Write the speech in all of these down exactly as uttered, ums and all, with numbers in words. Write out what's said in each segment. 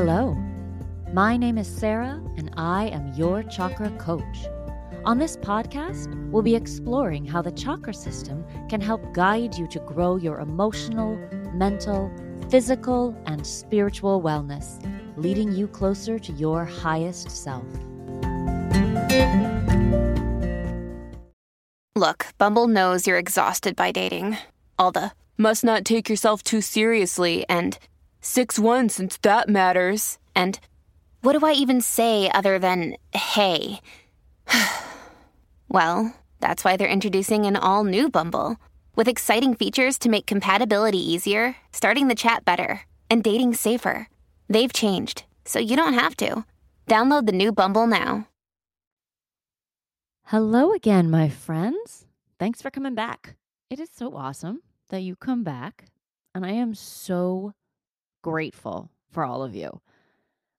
Hello, my name is Sarah and I am your Chakra Coach. On this podcast, we'll be exploring how the chakra system can help guide you to grow your emotional, mental, physical, and spiritual wellness, leading you closer to your highest self. Look, Bumble knows you're exhausted by dating. All the must not take yourself too seriously and six one since that matters. And what do I even say other than, hey? Well, that's why they're introducing an all-new Bumble, with exciting features to make compatibility easier, starting the chat better, and dating safer. They've changed, so you don't have to. Download the new Bumble now. Hello again, my friends. Thanks for coming back. It is so awesome that you come back, and I am so grateful for all of you.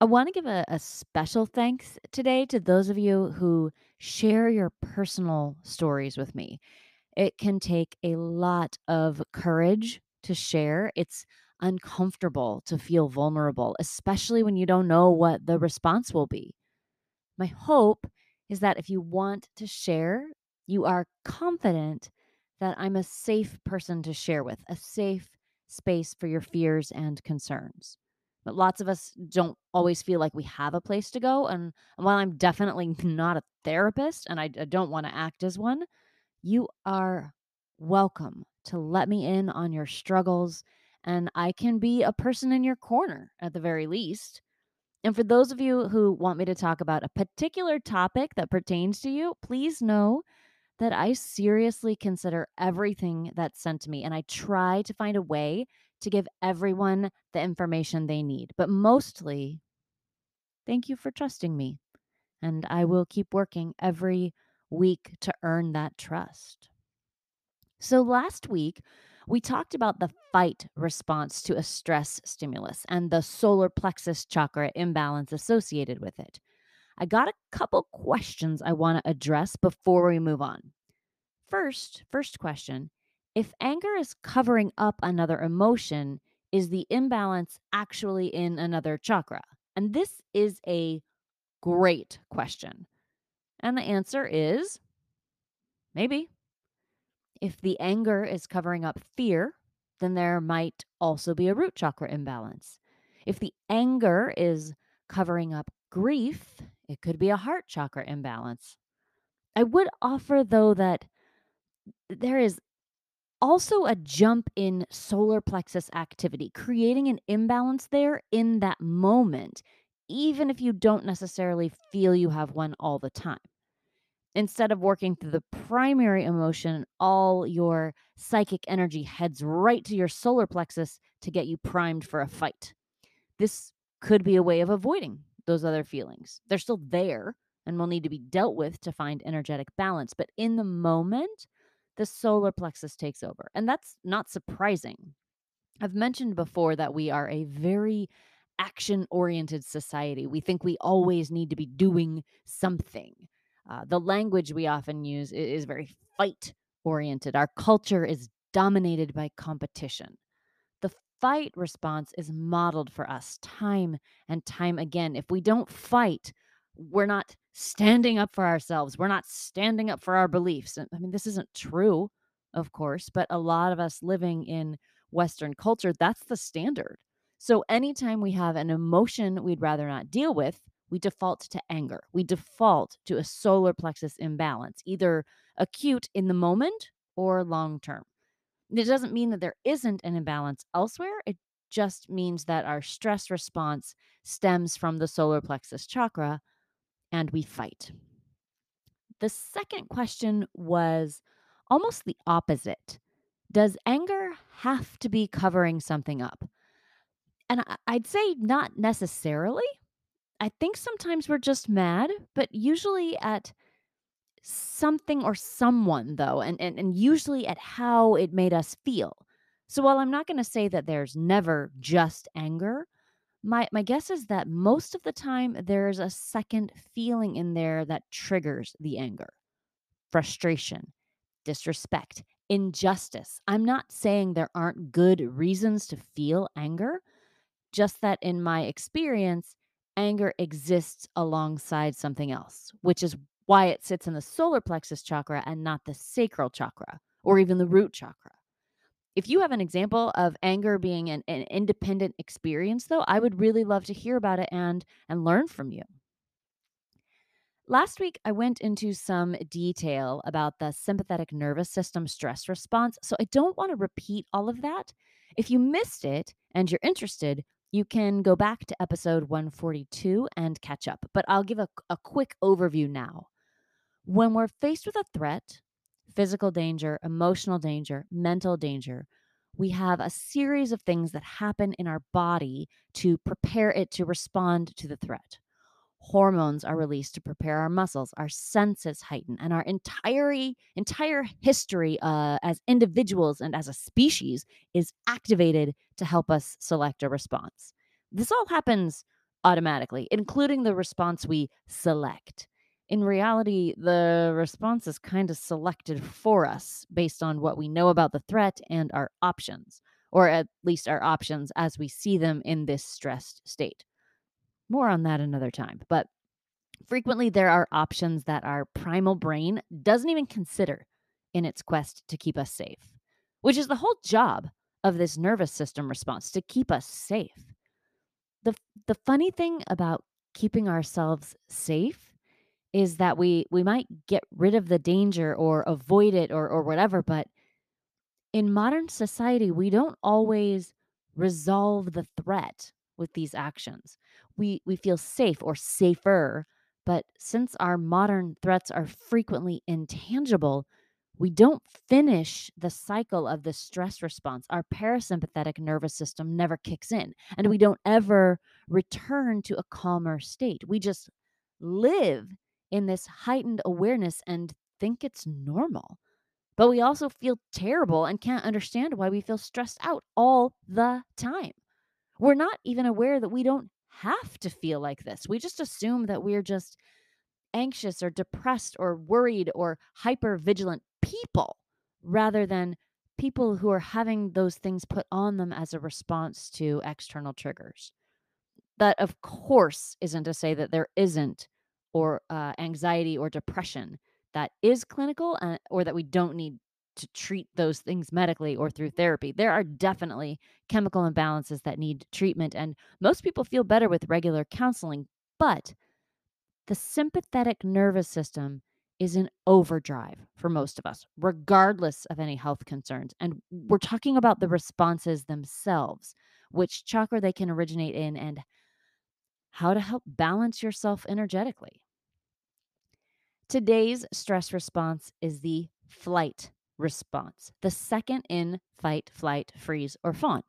I want to give a, a special thanks today to those of you who share your personal stories with me. It can take a lot of courage to share. It's uncomfortable to feel vulnerable, especially when you don't know what the response will be. My hope is that if you want to share, you are confident that I'm a safe person to share with, a safe space for your fears and concerns. But lots of us don't always feel like we have a place to go. And while I'm definitely not a therapist and I, I don't want to act as one, you are welcome to let me in on your struggles, and I can be a person in your corner at the very least. And for those of you who want me to talk about a particular topic that pertains to you, please know that I seriously consider everything that's sent to me, and I try to find a way to give everyone the information they need. But mostly, thank you for trusting me, and I will keep working every week to earn that trust. So last week, we talked about the fight response to a stress stimulus and the solar plexus chakra imbalance associated with it. I got a couple questions I want to address before we move on. First, first question, if anger is covering up another emotion, is the imbalance actually in another chakra? And this is a great question. And the answer is maybe. If the anger is covering up fear, then there might also be a root chakra imbalance. If the anger is covering up grief, it could be a heart chakra imbalance. I would offer, though, that there is also a jump in solar plexus activity, creating an imbalance there in that moment, even if you don't necessarily feel you have one all the time. Instead of working through the primary emotion, all your psychic energy heads right to your solar plexus to get you primed for a fight. This could be a way of avoiding those other feelings. They're still there and will need to be dealt with to find energetic balance. But in the moment, the solar plexus takes over. And that's not surprising. I've mentioned before that we are a very action-oriented society. We think we always need to be doing something. Uh, the language we often use is very fight-oriented. Our culture is dominated by competition. The fight response is modeled for us time and time again. If we don't fight, we're not standing up for ourselves. We're not standing up for our beliefs. I mean, this isn't true, of course, but a lot of us living in Western culture, that's the standard. So anytime we have an emotion we'd rather not deal with, we default to anger. We default to a solar plexus imbalance, either acute in the moment or long-term. It doesn't mean that there isn't an imbalance elsewhere. It just means that our stress response stems from the solar plexus chakra and we fight. The second question was almost the opposite. Does anger have to be covering something up? And I'd say not necessarily. I think sometimes we're just mad, but usually at something or someone, though, and, and, and usually at how it made us feel. So while I'm not going to say that there's never just anger, my, my guess is that most of the time there's a second feeling in there that triggers the anger. Frustration, disrespect, injustice. I'm not saying there aren't good reasons to feel anger. Just that in my experience, anger exists alongside something else, which is why it sits in the solar plexus chakra and not the sacral chakra or even the root chakra. If you have an example of anger being an, an independent experience, though, I would really love to hear about it and, and learn from you. Last week, I went into some detail about the sympathetic nervous system stress response, so I don't want to repeat all of that. If you missed it and you're interested, you can go back to episode one forty-two and catch up, but I'll give a, a quick overview now. When we're faced with a threat, physical danger, emotional danger, mental danger, we have a series of things that happen in our body to prepare it to respond to the threat. Hormones are released to prepare our muscles, our senses heighten, and our entire, entire history uh, as individuals and as a species is activated to help us select a response. This all happens automatically, including the response we select. In reality, the response is kind of selected for us based on what we know about the threat and our options, or at least our options as we see them in this stressed state. More on that another time, but frequently there are options that our primal brain doesn't even consider in its quest to keep us safe, which is the whole job of this nervous system response, to keep us safe. The, the funny thing about keeping ourselves safe is that we, we might get rid of the danger or avoid it or, or whatever, but in modern society, we don't always resolve the threat with these actions. We we feel safe or safer, but since our modern threats are frequently intangible, we don't finish the cycle of the stress response. Our parasympathetic nervous system never kicks in, and we don't ever return to a calmer state. We just live in this heightened awareness and think it's normal. But we also feel terrible and can't understand why we feel stressed out all the time. We're not even aware that we don't have to feel like this. We just assume that we're just anxious or depressed or worried or hyper vigilant people rather than people who are having those things put on them as a response to external triggers. That, of course, isn't to say that there isn't or uh, anxiety or depression that is clinical and, or that we don't need to treat those things medically or through therapy. There are definitely chemical imbalances that need treatment, and most people feel better with regular counseling, but the sympathetic nervous system is in overdrive for most of us, regardless of any health concerns. And we're talking about the responses themselves, which chakra they can originate in, and how to help balance yourself energetically. Today's stress response is the flight response, the second in fight, flight, freeze, or fawn.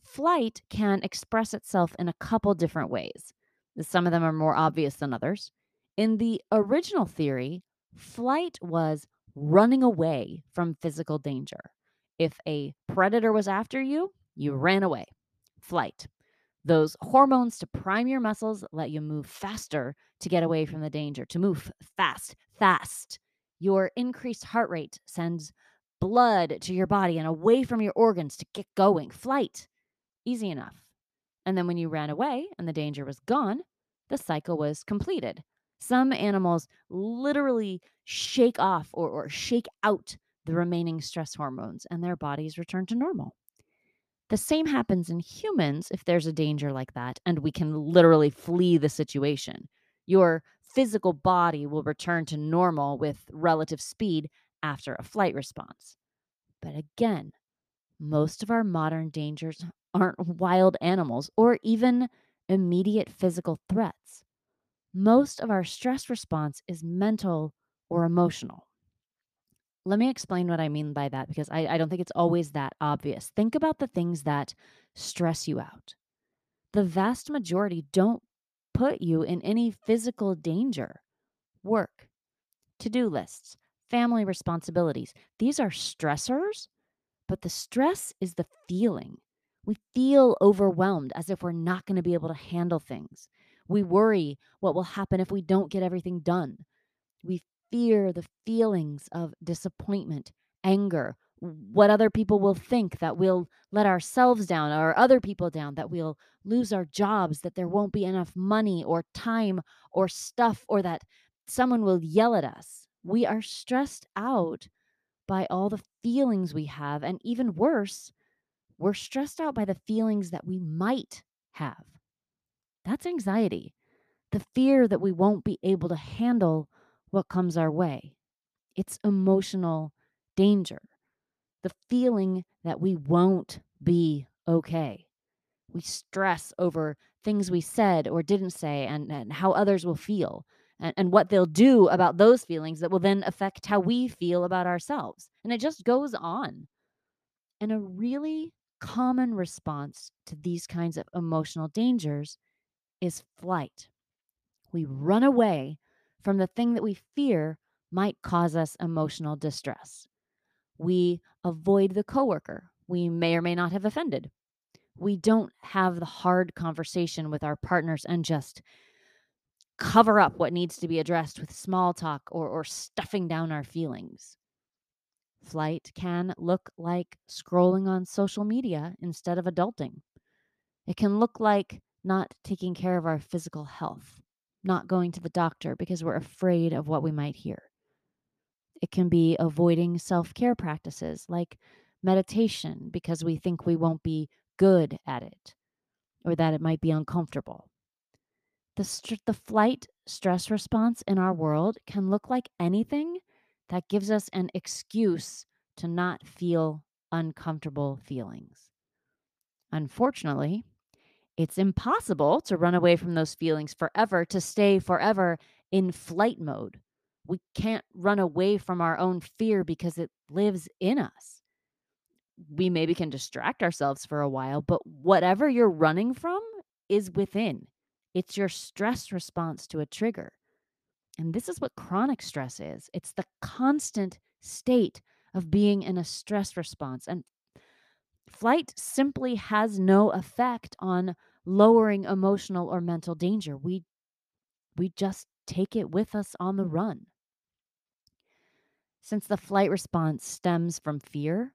Flight can express itself in a couple different ways. Some of them are more obvious than others. In the original theory, flight was running away from physical danger. If a predator was after you, you ran away. Flight. Those hormones to prime your muscles let you move faster to get away from the danger, to move fast, fast. Your increased heart rate sends blood to your body and away from your organs to get going. Flight, easy enough. And then when you ran away and the danger was gone, the cycle was completed. Some animals literally shake off or, or shake out the remaining stress hormones and their bodies return to normal. The same happens in humans if there's a danger like that and we can literally flee the situation. Your physical body will return to normal with relative speed after a flight response. But again, most of our modern dangers aren't wild animals or even immediate physical threats. Most of our stress response is mental or emotional. Let me explain what I mean by that, because I, I don't think it's always that obvious. Think about the things that stress you out. The vast majority don't put you in any physical danger. Work, to-do lists, family responsibilities. These are stressors, but the stress is the feeling. We feel overwhelmed as if we're not going to be able to handle things. We worry what will happen if we don't get everything done. We fear the feelings of disappointment, anger, what other people will think, that we'll let ourselves down or other people down, that we'll lose our jobs, that there won't be enough money or time or stuff, or that someone will yell at us. We are stressed out by all the feelings we have. And even worse, we're stressed out by the feelings that we might have. That's anxiety, the fear that we won't be able to handle what comes our way. It's emotional danger, the feeling that we won't be okay. We stress over things we said or didn't say, and, and how others will feel, and, and what they'll do about those feelings that will then affect how we feel about ourselves. And it just goes on. And a really common response to these kinds of emotional dangers is flight. We run away from the thing that we fear might cause us emotional distress. We avoid the coworker we may or may not have offended. We don't have the hard conversation with our partners and just cover up what needs to be addressed with small talk or, or stuffing down our feelings. Flight can look like scrolling on social media instead of adulting. It can look like not taking care of our physical health, not going to the doctor because we're afraid of what we might hear. It can be avoiding self-care practices like meditation because we think we won't be good at it or that it might be uncomfortable. The st- the flight stress response in our world can look like anything that gives us an excuse to not feel uncomfortable feelings. Unfortunately, it's impossible to run away from those feelings forever, to stay forever in flight mode. We can't run away from our own fear because it lives in us. We maybe can distract ourselves for a while, but whatever you're running from is within. It's your stress response to a trigger. And this is what chronic stress is. It's the constant state of being in a stress response. And flight simply has no effect on lowering emotional or mental danger. We, we just take it with us on the run. Since the flight response stems from fear,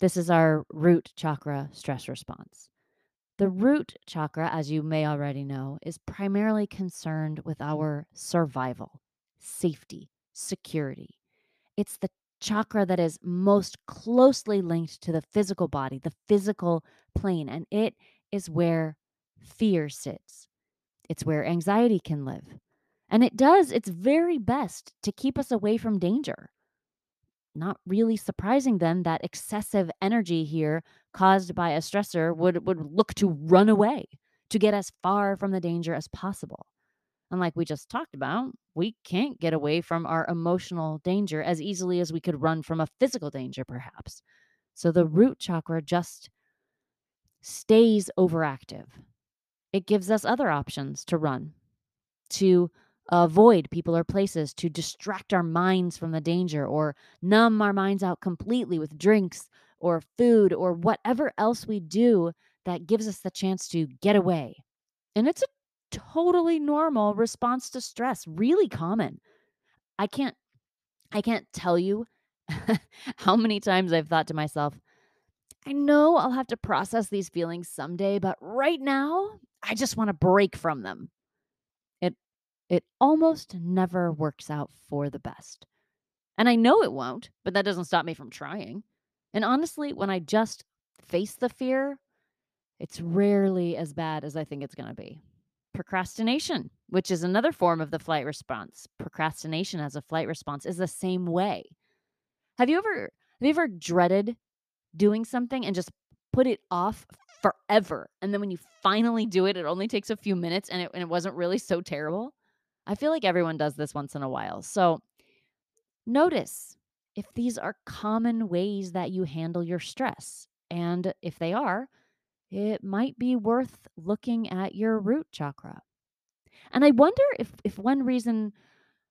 this is our root chakra stress response. The root chakra, as you may already know, is primarily concerned with our survival, safety, security. It's the chakra that is most closely linked to the physical body, the physical plane, and it is where fear sits. It's where anxiety can live. And it does its very best to keep us away from danger. Not really surprising then that excessive energy here caused by a stressor would, would look to run away, to get as far from the danger as possible. And like we just talked about, we can't get away from our emotional danger as easily as we could run from a physical danger, perhaps. So the root chakra just stays overactive. It gives us other options to run, to avoid people or places, to distract our minds from the danger, or numb our minds out completely with drinks or food or whatever else we do that gives us the chance to get away. And it's a totally normal response to stress, really common. I can't, I can't tell you how many times I've thought to myself, I know I'll have to process these feelings someday, but right now I just want to break from them. It almost never works out for the best. And I know it won't, but that doesn't stop me from trying. And honestly, when I just face the fear, it's rarely as bad as I think it's going to be. Procrastination, which is another form of the flight response. Procrastination as a flight response is the same way. Have you ever, have you ever dreaded doing something and just put it off forever? And then when you finally do it, it only takes a few minutes and it, and it wasn't really so terrible. I feel like everyone does this once in a while. So notice if these are common ways that you handle your stress. And if they are, it might be worth looking at your root chakra. And I wonder if, if one reason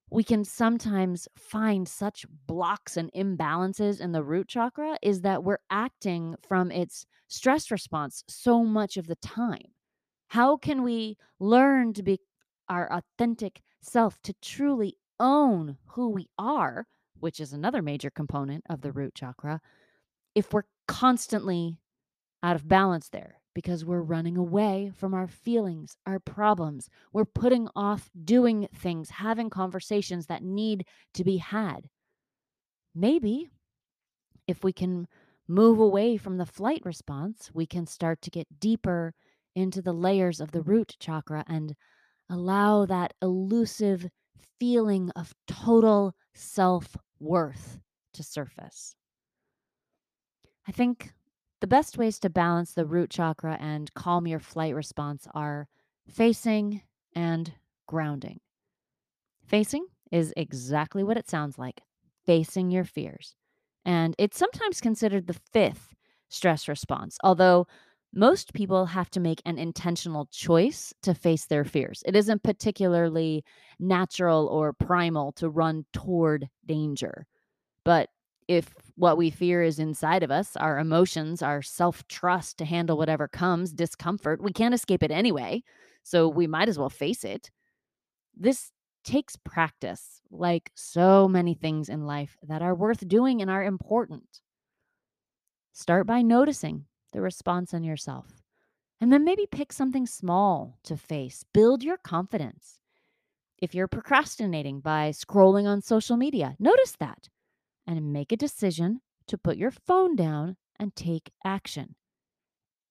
we can sometimes find such blocks and imbalances in the root chakra is that we're acting from its stress response so much of the time. How can we learn to be our authentic self, to truly own who we are, which is another major component of the root chakra, if we're constantly out of balance there because we're running away from our feelings, our problems. We're putting off doing things, having conversations that need to be had. Maybe if we can move away from the flight response, we can start to get deeper into the layers of the root chakra and allow that elusive feeling of total self-worth to surface. I think the best ways to balance the root chakra and calm your flight response are facing and grounding. Facing is exactly what it sounds like, facing your fears. And it's sometimes considered the fifth stress response, although most people have to make an intentional choice to face their fears. It isn't particularly natural or primal to run toward danger. But if what we fear is inside of us, our emotions, our self-trust to handle whatever comes, discomfort, we can't escape it anyway, so we might as well face it. This takes practice, like so many things in life that are worth doing and are important. Start by noticing the response in yourself, and then maybe pick something small to face. Build your confidence. If you're procrastinating by scrolling on social media, notice that and make a decision to put your phone down and take action.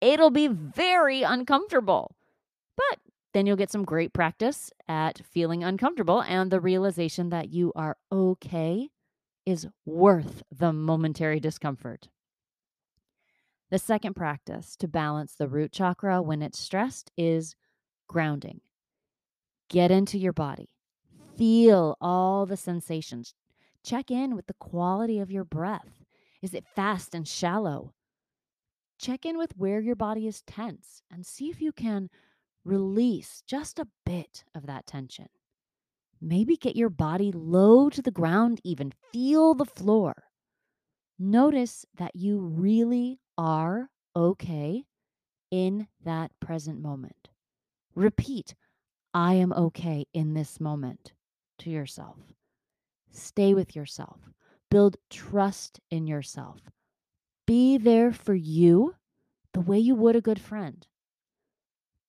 It'll be very uncomfortable, but then you'll get some great practice at feeling uncomfortable and the realization that you are okay is worth the momentary discomfort. The second practice to balance the root chakra when it's stressed is grounding. Get into your body. Feel all the sensations. Check in with the quality of your breath. Is it fast and shallow? Check in with where your body is tense and see if you can release just a bit of that tension. Maybe get your body low to the ground even. Feel the floor. Notice that you really are okay in that present moment. Repeat, I am okay in this moment to yourself. Stay with yourself. Build trust in yourself. Be there for you the way you would a good friend.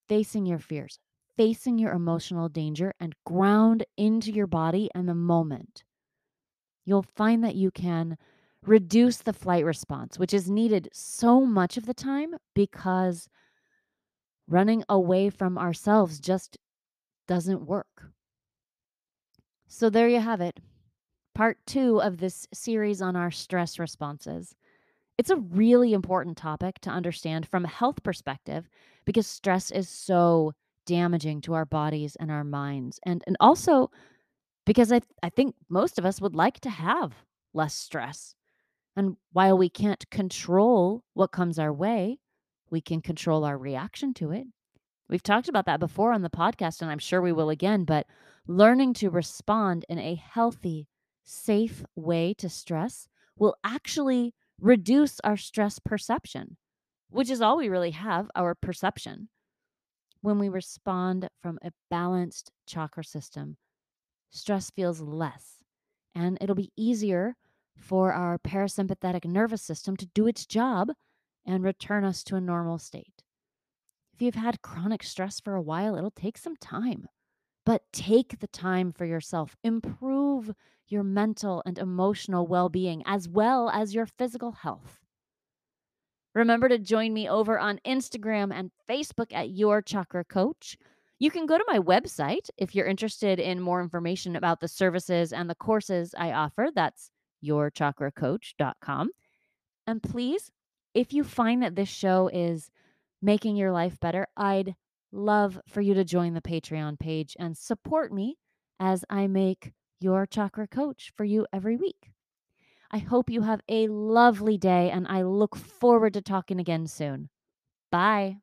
Facing your fears, facing your emotional danger, and ground into your body and the moment. You'll find that you can reduce the flight response, which is needed so much of the time because running away from ourselves just doesn't work. So there you have it. Part two of this series on our stress responses. It's a really important topic to understand from a health perspective because stress is so damaging to our bodies and our minds. And, and also because I, th- I think most of us would like to have less stress. And while we can't control what comes our way, we can control our reaction to it. We've talked about that before on the podcast, and I'm sure we will again, but learning to respond in a healthy, safe way to stress will actually reduce our stress perception, which is all we really have, our perception. When we respond from a balanced chakra system, stress feels less, and it'll be easier for our parasympathetic nervous system to do its job and return us to a normal state. If you've had chronic stress for a while, it'll take some time, but take the time for yourself. Improve your mental and emotional well-being as well as your physical health. Remember to join me over on Instagram and Facebook at Your Chakra Coach. You can go to my website if you're interested in more information about the services and the courses I offer. That's your chakra coach dot com. And please, if you find that this show is making your life better, I'd love for you to join the Patreon page and support me as I make Your Chakra Coach for you every week. I hope you have a lovely day, and I look forward to talking again soon. Bye.